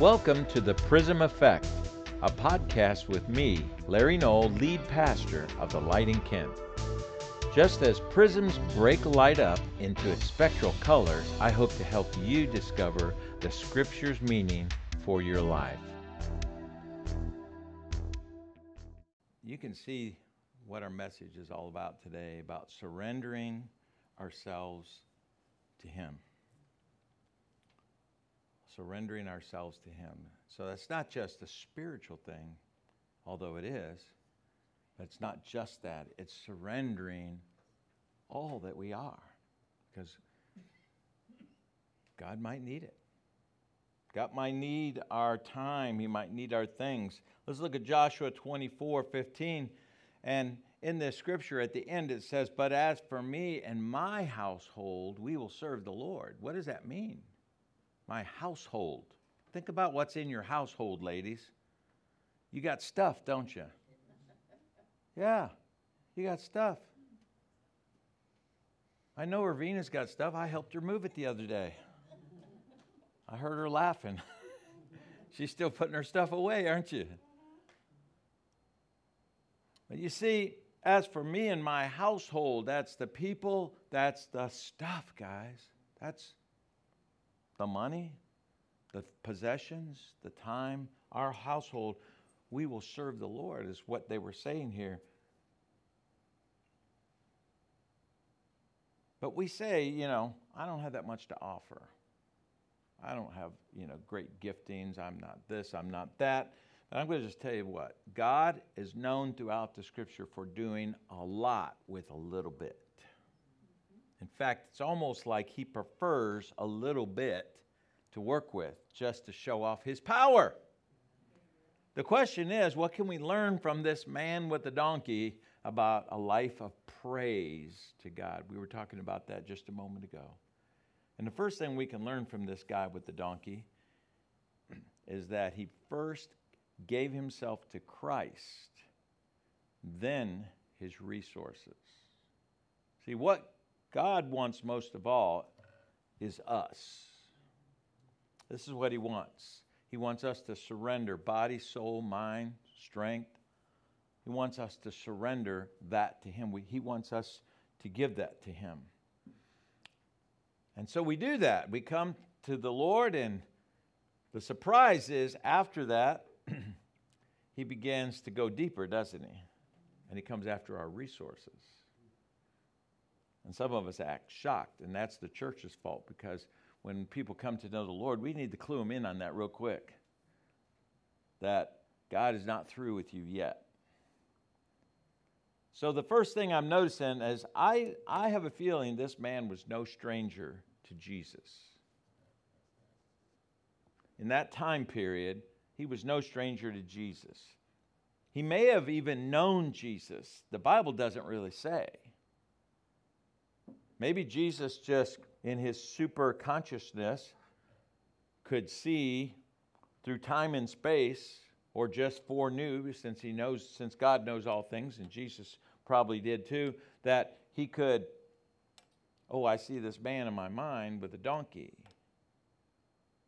Welcome to The Prism Effect, a podcast with me, Larry Knoll, lead pastor of The Lighting Kent. Just as prisms break light up into its spectral colors, I hope to help you discover the Scripture's meaning for your life. You can see what our message is all about today, about surrendering ourselves to Him. Surrendering ourselves to Him. So that's not just a spiritual thing, although it is. It's not just that. It's surrendering all that we are, because God might need it. God might need our time. He might need our things. Let's look at Joshua 24, 15. And in this scripture at the end it says, "But as for me and my household, we will serve the Lord." What does that mean? My household. Think about what's in your household, ladies. You got stuff, don't you? Yeah, you got stuff. I know Irvina's got stuff. I helped her move it the other day. I heard her laughing. She's still putting her stuff away, aren't you? But you see, as for me and my household, that's the people, that's the stuff, guys. That's the money, the possessions, the time, our household. We will serve the Lord is what they were saying here. But we say, you know, I don't have that much to offer. I don't have, great giftings. I'm not this, I'm not that. But I'm going to just tell you what. God is known throughout the Scripture for doing a lot with a little bit. In fact, it's almost like He prefers a little bit to work with just to show off His power. The question is, what can we learn from this man with the donkey about a life of praise to God? We were talking about that just a moment ago. And the first thing we can learn from this guy with the donkey is that he first gave himself to Christ, then his resources. See, what God wants most of all is us. This is what He wants. He wants us to surrender body, soul, mind, strength. He wants us to surrender that to Him. He wants us to give that to Him. And so we do that. We come to the Lord, and the surprise is after that, He begins to go deeper, doesn't He? And He comes after our resources. And some of us act shocked, and that's the church's fault, because when people come to know the Lord, we need to clue them in on that real quick, that God is not through with you yet. So the first thing I'm noticing is I have a feeling this man was no stranger to Jesus. In that time period, he was no stranger to Jesus. He may have even known Jesus. The Bible doesn't really say. Maybe Jesus just, in His super consciousness, could see through time and space, or just foreknew, since God knows all things, and Jesus probably did too, that He could, I see this man in my mind with a donkey.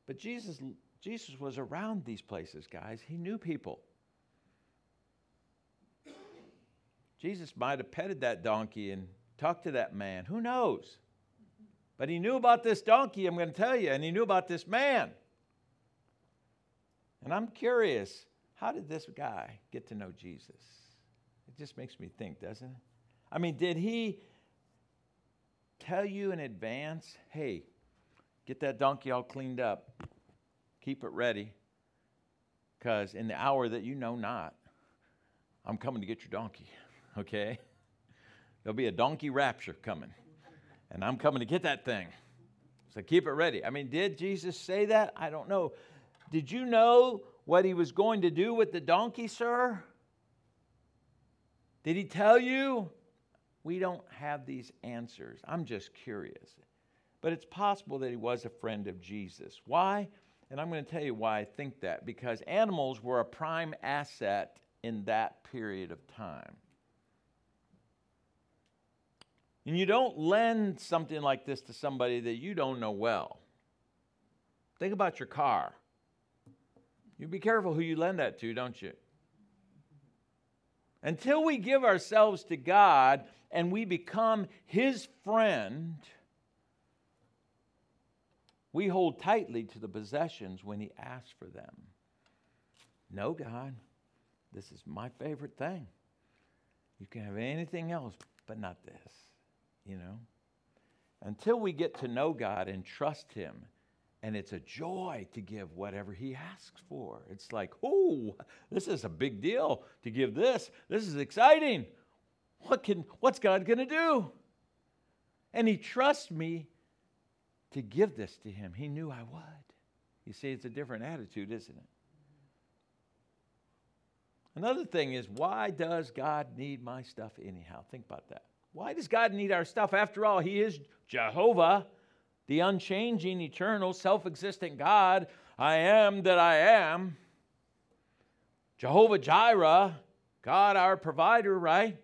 But Jesus was around these places, guys. He knew people. Jesus might have petted that donkey and talked to that man. Who knows? But He knew about this donkey, I'm going to tell you, and He knew about this man. And I'm curious, how did this guy get to know Jesus? It just makes me think, doesn't it? I mean, did He tell you in advance, hey, get that donkey all cleaned up, keep it ready, because in the hour that you know not, I'm coming to get your donkey, okay? There'll be a donkey rapture coming. And I'm coming to get that thing. So keep it ready. I mean, did Jesus say that? I don't know. Did you know what He was going to do with the donkey, sir? Did He tell you? We don't have these answers. I'm just curious. But it's possible that he was a friend of Jesus. Why? And I'm going to tell you why I think that. Because animals were a prime asset in that period of time. And you don't lend something like this to somebody that you don't know well. Think about your car. You be careful who you lend that to, don't you? Until we give ourselves to God and we become His friend, we hold tightly to the possessions when He asks for them. No, God, this is my favorite thing. You can have anything else, but not this, you know. Until we get to know God and trust Him, and it's a joy to give whatever He asks for. It's like, oh, this is a big deal to give this. This is exciting. What's God going to do? And He trusts me to give this to Him. He knew I would. You see, it's a different attitude, isn't it? Another thing is, why does God need my stuff anyhow? Think about that. Why does God need our stuff? After all, He is Jehovah, the unchanging, eternal, self-existent God. I am that I am. Jehovah Jireh, God our provider, right?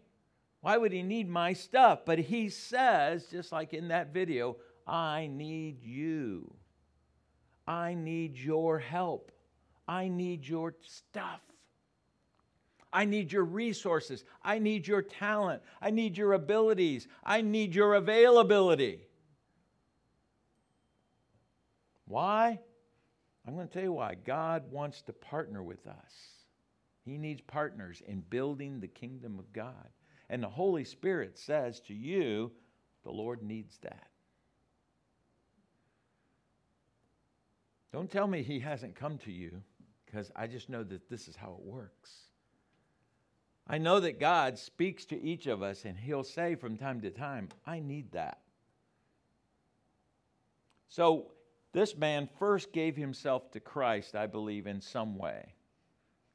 Why would He need my stuff? But He says, just like in that video, I need you. I need your help. I need your stuff. I need your resources. I need your talent. I need your abilities. I need your availability. Why? I'm going to tell you why. God wants to partner with us. He needs partners in building the kingdom of God. And the Holy Spirit says to you, the Lord needs that. Don't tell me He hasn't come to you, because I just know that this is how it works. I know that God speaks to each of us, and He'll say from time to time, I need that. So this man first gave himself to Christ, I believe, in some way.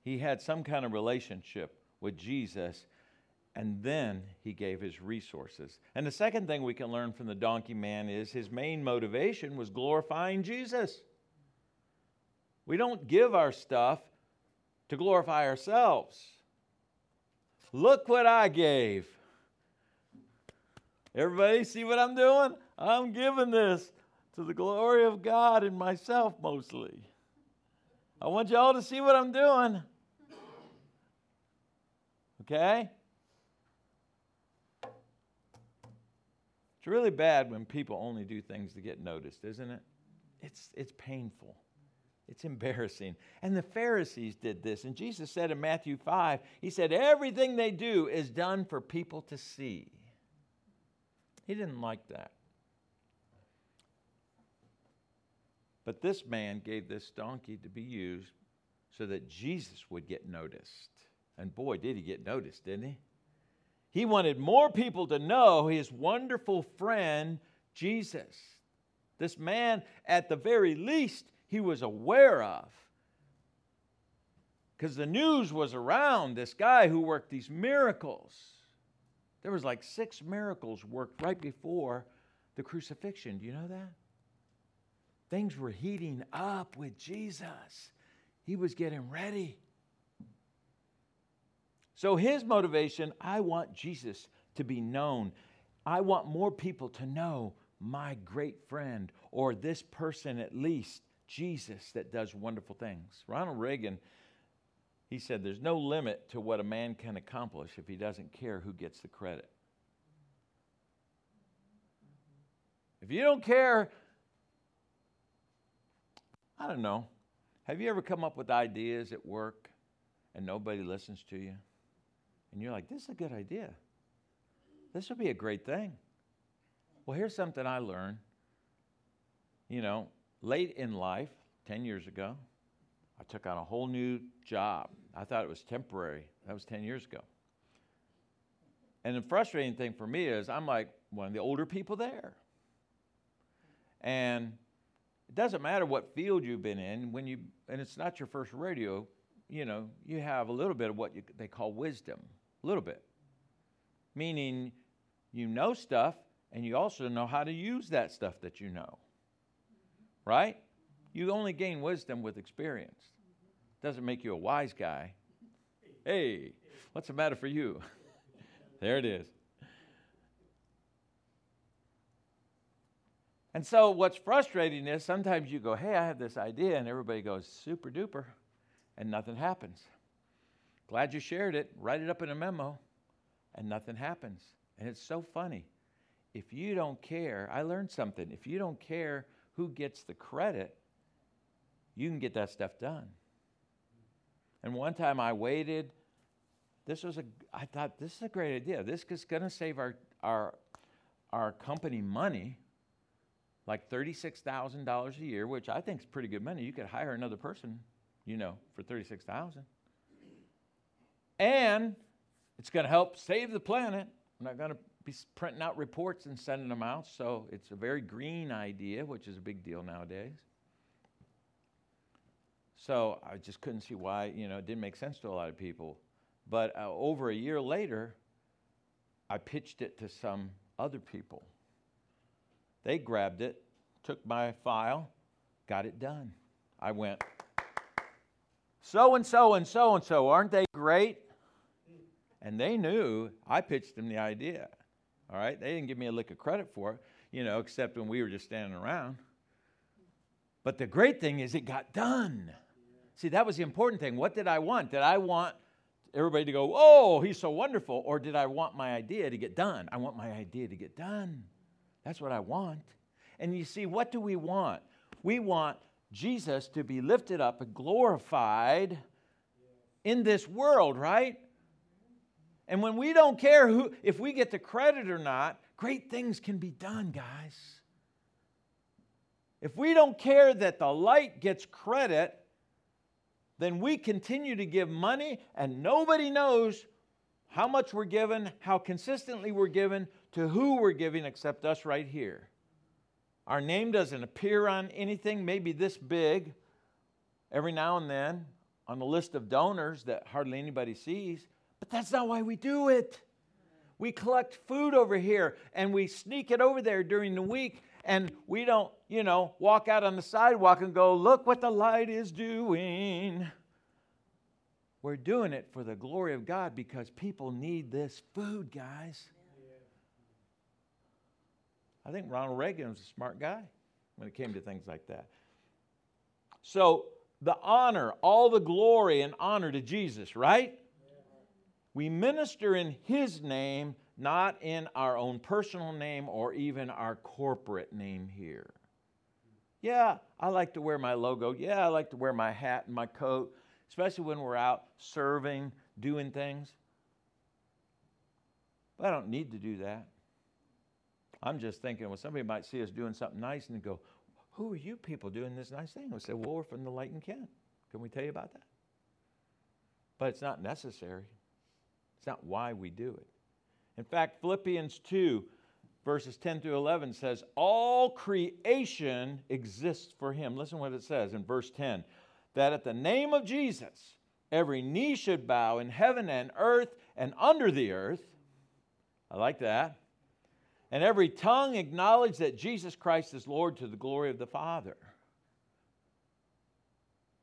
He had some kind of relationship with Jesus, and then he gave his resources. And the second thing we can learn from the donkey man is his main motivation was glorifying Jesus. We don't give our stuff to glorify ourselves. Look what I gave. Everybody see what I'm doing? I'm giving this to the glory of God and myself mostly. I want you all to see what I'm doing. Okay? It's really bad when people only do things to get noticed, isn't it? It's painful. It's embarrassing. And the Pharisees did this. And Jesus said in Matthew 5, He said, everything they do is done for people to see. He didn't like that. But this man gave this donkey to be used so that Jesus would get noticed. And boy, did he get noticed, didn't he? He wanted more people to know his wonderful friend, Jesus. This man, at the very least, he was aware of, because the news was around this guy who worked these miracles. There was like 6 miracles worked right before the crucifixion. Do you know that? Things were heating up with Jesus. He was getting ready. So his motivation, I want Jesus to be known. I want more people to know my great friend, or this person at least, Jesus, that does wonderful things. Ronald Reagan, he said, there's no limit to what a man can accomplish if he doesn't care who gets the credit. If you don't care, I don't know. Have you ever come up with ideas at work and nobody listens to you? And you're like, this is a good idea. This would be a great thing. Well, here's something I learned. You know, late in life, 10 years ago, I took on a whole new job. I thought it was temporary. That was 10 years ago. And the frustrating thing for me is I'm like one of the older people there. And it doesn't matter what field you've been in, and it's not your first rodeo, you know, you have a little bit of what they call wisdom, a little bit. Meaning you know stuff, and you also know how to use that stuff that you know. Right? You only gain wisdom with experience. Doesn't make you a wise guy. Hey, what's the matter for you? There it is. And so what's frustrating is sometimes you go, hey, I have this idea, and everybody goes, super duper. and nothing happens. Glad you shared it. Write it up in a memo, and nothing happens. And it's so funny. If you don't care, I learned something. If you don't care who gets the credit, you can get that stuff done. And one time I waited. I thought, this is a great idea. This is going to save our company money, like $36,000 a year, which I think is pretty good money. You could hire another person, you know, for $36,000. And it's going to help save the planet. I'm not going to be printing out reports and sending them out. So it's a very green idea, which is a big deal nowadays. So I just couldn't see why, you know, it didn't make sense to a lot of people. But over a year later, I pitched it to some other people. They grabbed it, took my file, got it done. I went, so and so and so and so, aren't they great? And they knew I pitched them the idea. All right, they didn't give me a lick of credit for it, you know, except when we were just standing around. But the great thing is it got done. See, that was the important thing. What did I want? Did I want everybody to go, oh, he's so wonderful? Or did I want my idea to get done? I want my idea to get done. That's what I want. And you see, what do we want? We want Jesus to be lifted up and glorified in this world, right? And when we don't care who, if we get the credit or not, great things can be done, guys. If we don't care that the light gets credit, then we continue to give money, and nobody knows how much we're given, how consistently we're given, to who we're giving, except us right here. Our name doesn't appear on anything, maybe this big, every now and then, on the list of donors that hardly anybody sees. But that's not why we do it. We collect food over here, and we sneak it over there during the week, and we don't, you know, walk out on the sidewalk and go, look what the light is doing. We're doing it for the glory of God because people need this food, guys. I think Ronald Reagan was a smart guy when it came to things like that. So the honor, all the glory and honor to Jesus, right? We minister in His name, not in our own personal name or even our corporate name here. Yeah, I like to wear my logo. Yeah, I like to wear my hat and my coat, especially when we're out serving, doing things. But I don't need to do that. I'm just thinking, well, somebody might see us doing something nice and go, who are you people doing this nice thing? We say, well, we're from the Lighting Kent. Can we tell you about that? But it's not necessary. It's not why we do it. In fact, Philippians 2, verses 10 through 11 says, all creation exists for Him. Listen to what it says in verse 10, that at the name of Jesus, every knee should bow in heaven and earth and under the earth. I like that. And every tongue acknowledge that Jesus Christ is Lord to the glory of the Father.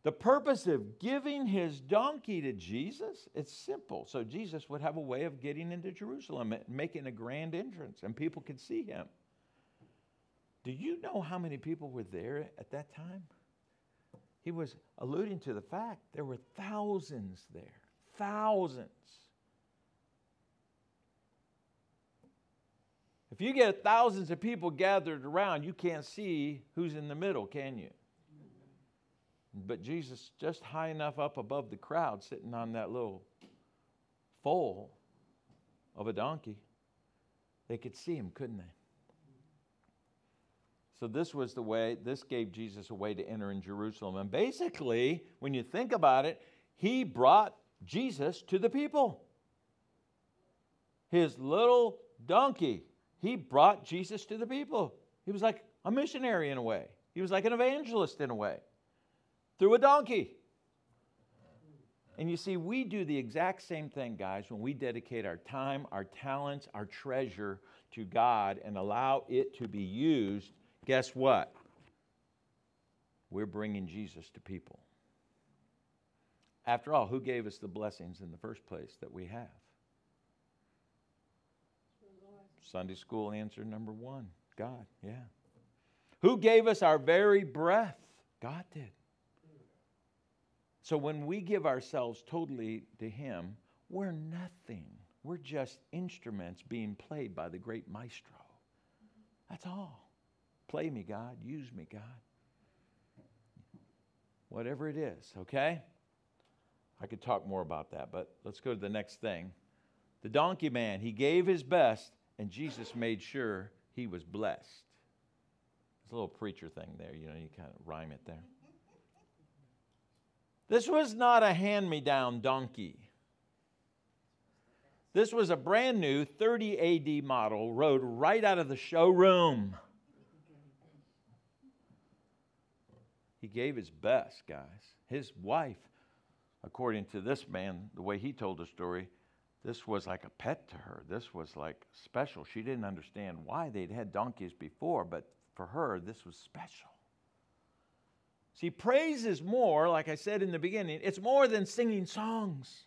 The purpose of giving His donkey to Jesus, it's simple. So Jesus would have a way of getting into Jerusalem and making a grand entrance, and people could see Him. Do you know how many people were there at that time? He was alluding to the fact there were thousands there. Thousands. If you get thousands of people gathered around, you can't see who's in the middle, can you? But Jesus, just high enough up above the crowd, sitting on that little foal of a donkey, they could see Him, couldn't they? So this was the way, this gave Jesus a way to enter in Jerusalem. And basically, when you think about it, He brought Jesus to the people. His little donkey, He brought Jesus to the people. He was like a missionary in a way. He was like an evangelist in a way. Through a donkey. And you see, we do the exact same thing, guys, when we dedicate our time, our talents, our treasure to God and allow it to be used. Guess what? We're bringing Jesus to people. After all, who gave us the blessings in the first place that we have? Sunday school answer number one, God, yeah. Who gave us our very breath? God did. So when we give ourselves totally to Him, we're nothing. We're just instruments being played by the great maestro. That's all. Play me, God. Use me, God. Whatever it is, okay? I could talk more about that, but let's go to the next thing. The donkey man, he gave his best, and Jesus made sure he was blessed. There's a little preacher thing there, you know, you kind of rhyme it there. This was not a hand-me-down donkey. This was a brand new 30 AD model, rode right out of the showroom. He gave his best, guys. His wife, according to this man, the way he told the story, this was like a pet to her. This was like special. She didn't understand why they'd had donkeys before, but for her, this was special. See, praise is more, like I said in the beginning, it's more than singing songs.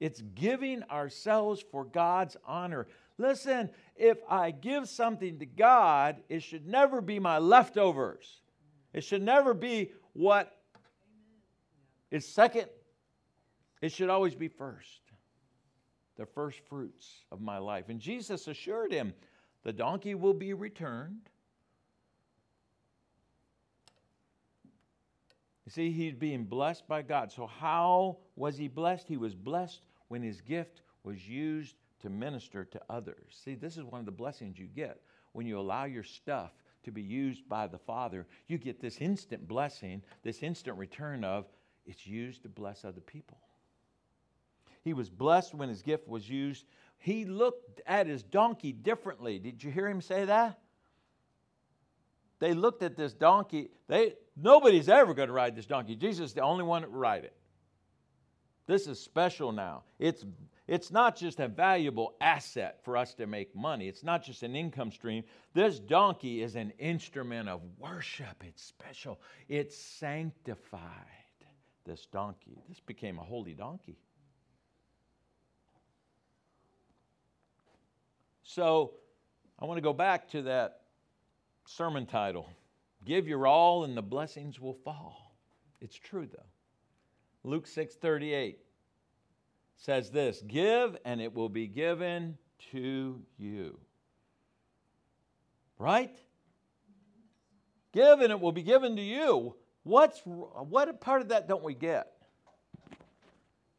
It's giving ourselves for God's honor. Listen, if I give something to God, it should never be my leftovers. It should never be what is second. It should always be first. The first fruits of my life. And Jesus assured him, the donkey will be returned. You see, he's being blessed by God. So how was he blessed? He was blessed when his gift was used to minister to others. See, this is one of the blessings you get when you allow your stuff to be used by the Father. You get this instant blessing, this instant return of, it's used to bless other people. He was blessed when his gift was used. He looked at his donkey differently. Did you hear him say that? They looked at this donkey. Nobody's ever going to ride this donkey. Jesus is the only one that would ride it. This is special now. It's not just a valuable asset for us to make money. It's not just an income stream. This donkey is an instrument of worship. It's special. It's sanctified, this donkey. This became a holy donkey. So I want to go back to that sermon title, Give Your All and the Blessings Will Fall. It's true, though. Luke 6:38 says this, give and it will be given to you. Right? Give and it will be given to you. What part of that don't we get?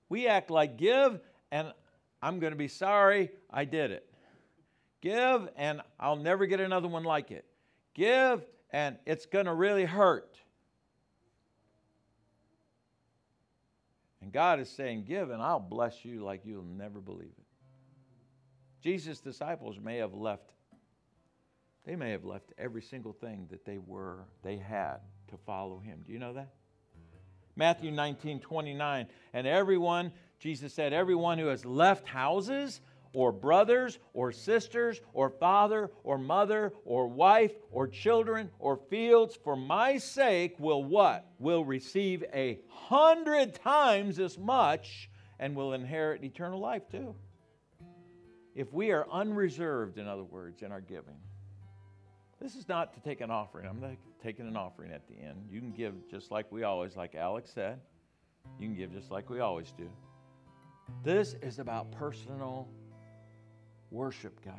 We act like give and I'm going to be sorry I did it. Give and I'll never get another one like it. Give and it's going to really hurt. And God is saying, give and I'll bless you like you'll never believe it. Jesus' disciples may have left every single thing that they had to follow him. Do you know that? Matthew 19, 29, and Jesus said, everyone who has left houses or brothers, or sisters, or father, or mother, or wife, or children, or fields, for my sake will what? Will receive 100 times as much and will inherit eternal life too. If we are unreserved, in other words, in our giving. This is not to take an offering. I'm not taking an offering at the end. You can give just like we always, like Alex said. You can give just like we always do. This is about personal worship, guys.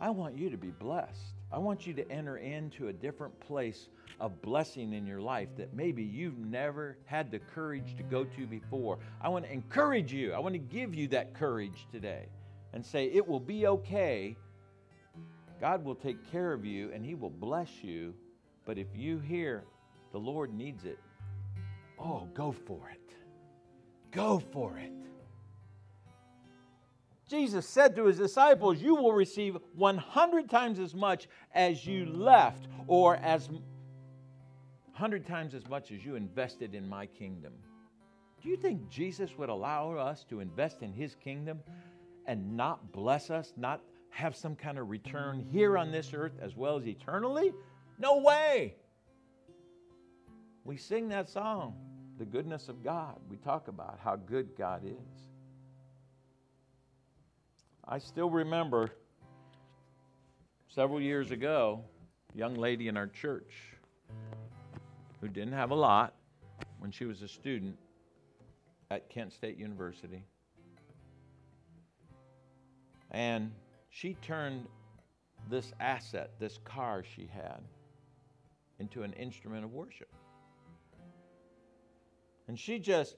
I want you to be blessed. I want you to enter into a different place of blessing in your life that maybe you've never had the courage to go to before. I want to encourage you. I want to give you that courage today and say it will be okay. God will take care of you and He will bless you. But if you hear the Lord needs it, oh, go for it. Go for it. Jesus said to his disciples, you will receive 100 times as much as you left, or as 100 times as much as you invested in my kingdom. Do you think Jesus would allow us to invest in his kingdom and not bless us, not have some kind of return here on this earth as well as eternally? No way. We sing that song, the goodness of God. We talk about how good God is. I still remember several years ago, a young lady in our church who didn't have a lot, when she was a student at Kent State University. And she turned this asset, this car she had, into an instrument of worship. And she just,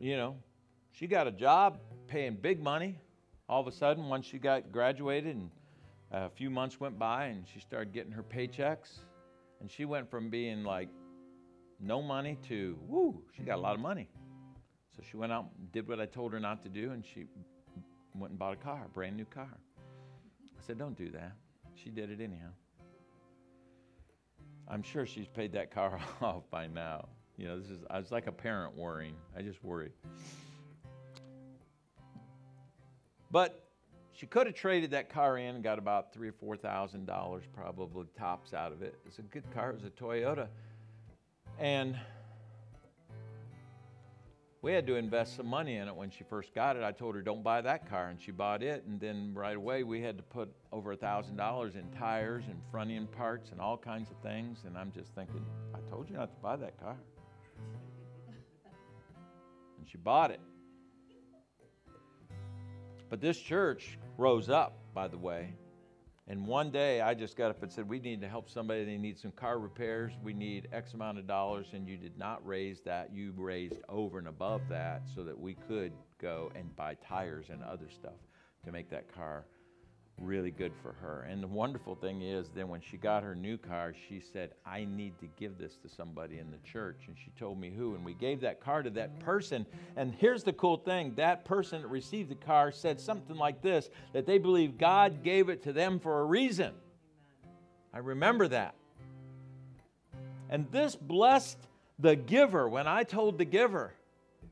you know, she got a job paying big money. All of a sudden, once she got graduated and a few months went by and she started getting her paychecks, and she went from being like no money to, woo, she got a lot of money. So she went out and did what I told her not to do, and she went and bought a car, a brand new car. I said, don't do that. She did it anyhow. I'm sure she's paid that car off by now. You know, this is, I was like a parent worrying. I just worry. But she could have traded that car in and got about $3,000 or $4,000 probably tops out of it. It's a good car, it was a Toyota. And we had to invest some money in it when she first got it. I told her, don't buy that car, and she bought it. And then right away, we had to put over $1,000 in tires and front end parts and all kinds of things. And I'm just thinking, I told you not to buy that car. And she bought it. But this church rose up, by the way. And one day I just got up and said, we need to help somebody. They need some car repairs. We need X amount of dollars. And you did not raise that. You raised over and above that so that we could go and buy tires and other stuff to make that car really good for her. And the wonderful thing is, then when she got her new car, she said, I need to give this to somebody in the church. And she told me who. And we gave that car to that person. And here's the cool thing. That person that received the car said something like this, that they believe God gave it to them for a reason. I remember that. And this blessed the giver. When I told the giver,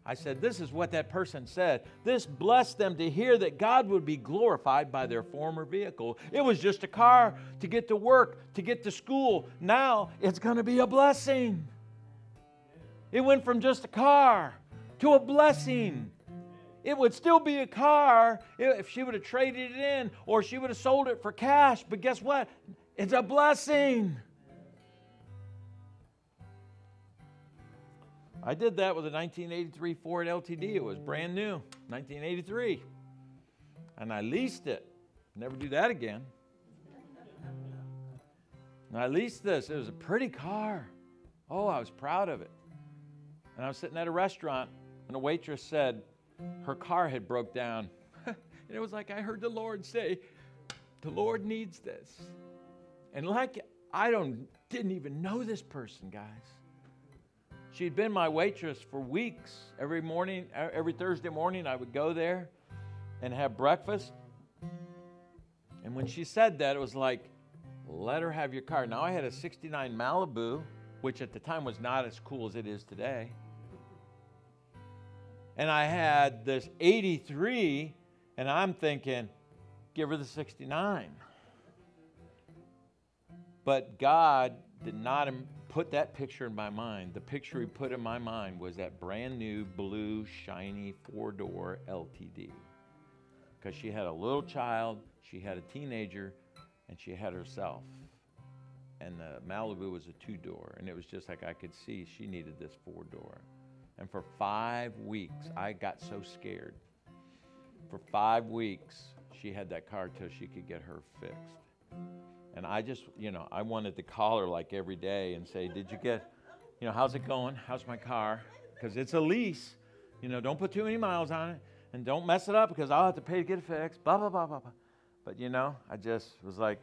I said, this is what that person said. This blessed them to hear that God would be glorified by their former vehicle. It was just a car to get to work, to get to school. Now it's going to be a blessing. It went from just a car to a blessing. It would still be a car if she would have traded it in or she would have sold it for cash. But guess what? It's a blessing. I did that with a 1983 Ford LTD. It was brand new, 1983. And I leased it. Never do that again. And I leased this. It was a pretty car. Oh, I was proud of it. And I was sitting at a restaurant, and a waitress said her car had broke down. And it was like I heard the Lord say, the Lord needs this. And like I didn't even know this person, guys. She'd been my waitress for weeks. Every morning, every Thursday morning, I would go there and have breakfast. And when she said that, it was like, let her have your car. Now, I had a 69 Malibu, which at the time was not as cool as it is today. And I had this 83, and I'm thinking, give her the 69. But God did not put that picture in my mind. The picture he put in my mind was that brand new blue, shiny 4-door LTD. Because she had a little child, she had a teenager, and she had herself. And the Malibu was a 2-door. And it was just like I could see she needed this 4-door. And for 5 weeks, I got so scared. For 5 weeks, she had that car till she could get her fixed. And I just, you know, I wanted to call her like every day and say, did you get, you know, how's it going? How's my car? Because it's a lease. You know, don't put too many miles on it and don't mess it up because I'll have to pay to get it fixed, blah, blah, blah, blah, blah. But, you know, I just was like,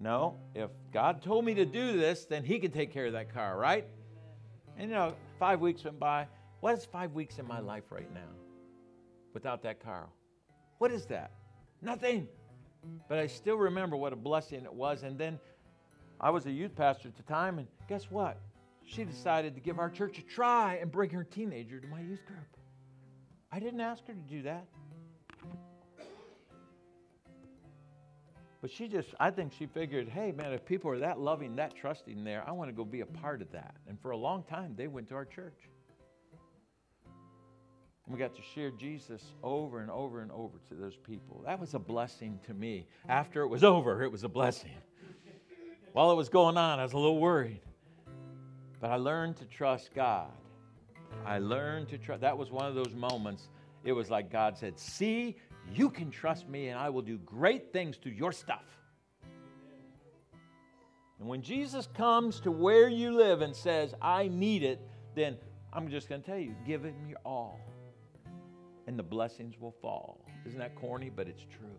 no, if God told me to do this, then he can take care of that car, right? And, you know, 5 weeks went by. What is 5 weeks in my life right now without that car? What is that? Nothing. But I still remember what a blessing it was. And then I was a youth pastor at the time, and guess what? She decided to give our church a try and bring her teenager to my youth group. I didn't ask her to do that. But she just, I think she figured, hey, man, if people are that loving, that trusting there, I want to go be a part of that. And for a long time, they went to our church. We got to share Jesus over and over and over to those people. That was a blessing to me. After it was over, it was a blessing. While it was going on, I was a little worried. But I learned to trust God. I learned to trust. That was one of those moments. It was like God said, see, you can trust me and I will do great things through your stuff. And when Jesus comes to where you live and says, I need it, then I'm just going to tell you, give him your all. And the blessings will fall. Isn't that corny? But it's true.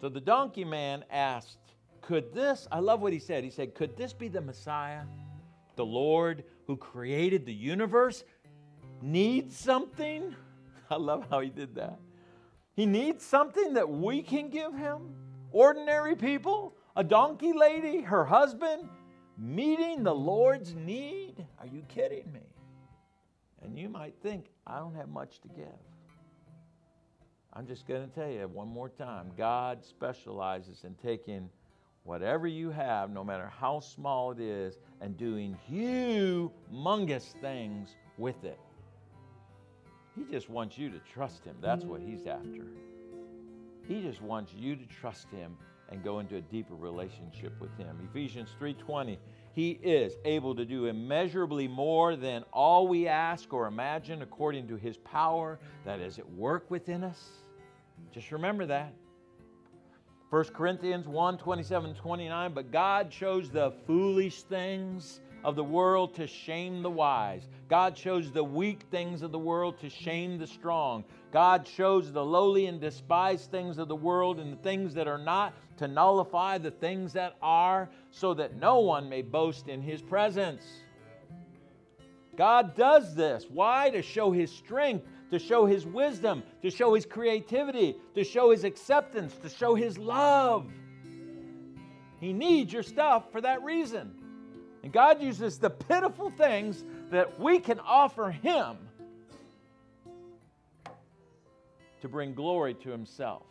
So the donkey man asked, could this, I love what he said. He said, could this be the Messiah? The Lord who created the universe needs something? I love how he did that. He needs something that we can give him. Ordinary people, a donkey lady, her husband, meeting the Lord's need. Are you kidding me? And you might think, I don't have much to give. I'm just going to tell you one more time, God specializes in taking whatever you have, no matter how small it is, and doing humongous things with it. He just wants you to trust him. That's what he's after. He just wants you to trust him and go into a deeper relationship with him. Ephesians 3:20, he is able to do immeasurably more than all we ask or imagine according to his power that is at work within us. Just remember that. 1 Corinthians 1, 27, 29, but God chose the foolish things of the world to shame the wise. God chose the weak things of the world to shame the strong. God chose the lowly and despised things of the world and the things that are not to nullify the things that are, so that no one may boast in his presence. God does this. Why? To show his strength, to show his wisdom, to show his creativity, to show his acceptance, to show his love. He needs your stuff for that reason. And God uses the pitiful things that we can offer him to bring glory to himself.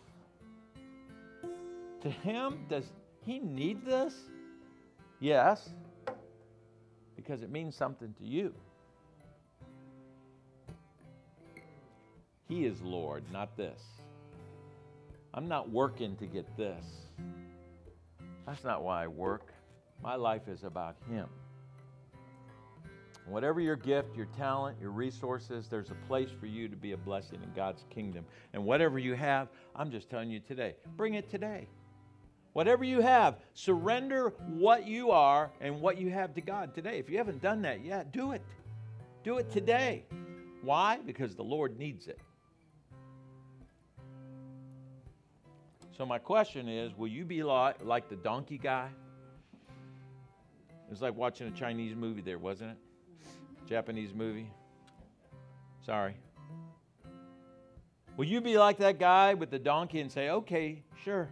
To him, does he need this? Yes, because it means something to you. He is Lord, not this. I'm not working to get this. That's not why I work. My life is about him. Whatever your gift, your talent, your resources, there's a place for you to be a blessing in God's kingdom. And whatever you have, I'm just telling you today, bring it today. Whatever you have, surrender what you are and what you have to God today. If you haven't done that yet, do it. Do it today. Why? Because the Lord needs it. So my question is, will you be like the donkey guy? It was like watching a Chinese movie there, wasn't it? Japanese movie. Sorry. Will you be like that guy with the donkey and say, okay, sure.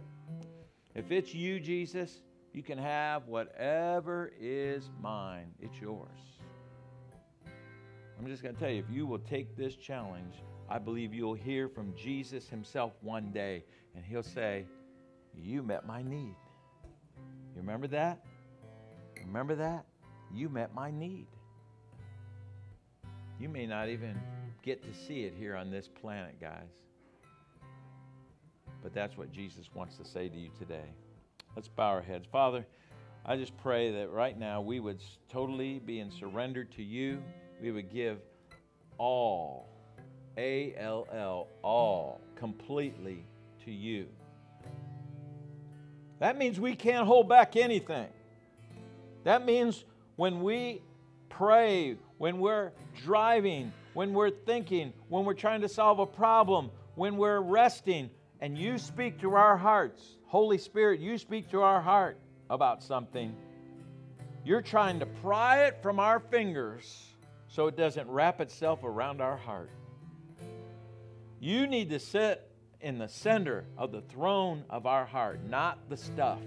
If it's you, Jesus, you can have whatever is mine. It's yours. I'm just going to tell you, if you will take this challenge, I believe you'll hear from Jesus himself one day. And he'll say, you met my need. You remember that? Remember that? You met my need. You may not even get to see it here on this planet, guys. But that's what Jesus wants to say to you today. Let's bow our heads. Father, I just pray that right now we would totally be in surrender to you. We would give all, A-L-L, all, completely to you. That means we can't hold back anything. That means when we pray, when we're driving, when we're thinking, when we're trying to solve a problem, when we're resting, and you speak to our hearts, Holy Spirit, you speak to our heart about something. You're trying to pry it from our fingers so it doesn't wrap itself around our heart. You need to sit in the center of the throne of our heart, not the stuff,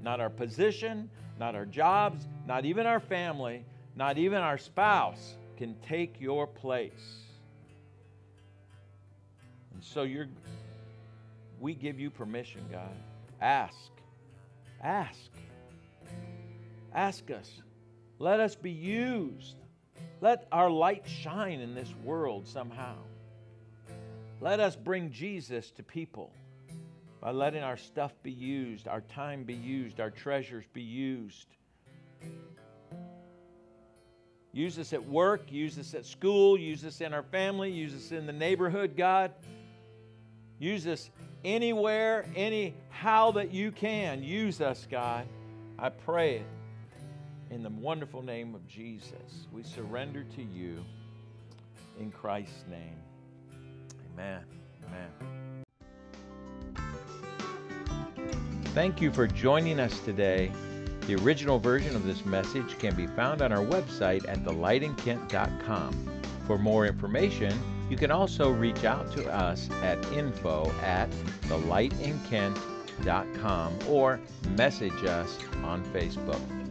not our position, not our jobs, not even our family, not even our spouse can take your place. And so we give you permission, God. Ask. Ask. Ask us. Let us be used. Let our light shine in this world somehow. Let us bring Jesus to people by letting our stuff be used, our time be used, our treasures be used. Use us at work. Use us at school. Use us in our family. Use us in the neighborhood, God. Use us anywhere, anyhow that you can. Use us, God. I pray it in the wonderful name of Jesus. We surrender to you in Christ's name. Amen. Amen. Thank you for joining us today. The original version of this message can be found on our website at thelightingkent.com. For more information, you can also reach out to us at info@thelightingkent.com or message us on Facebook.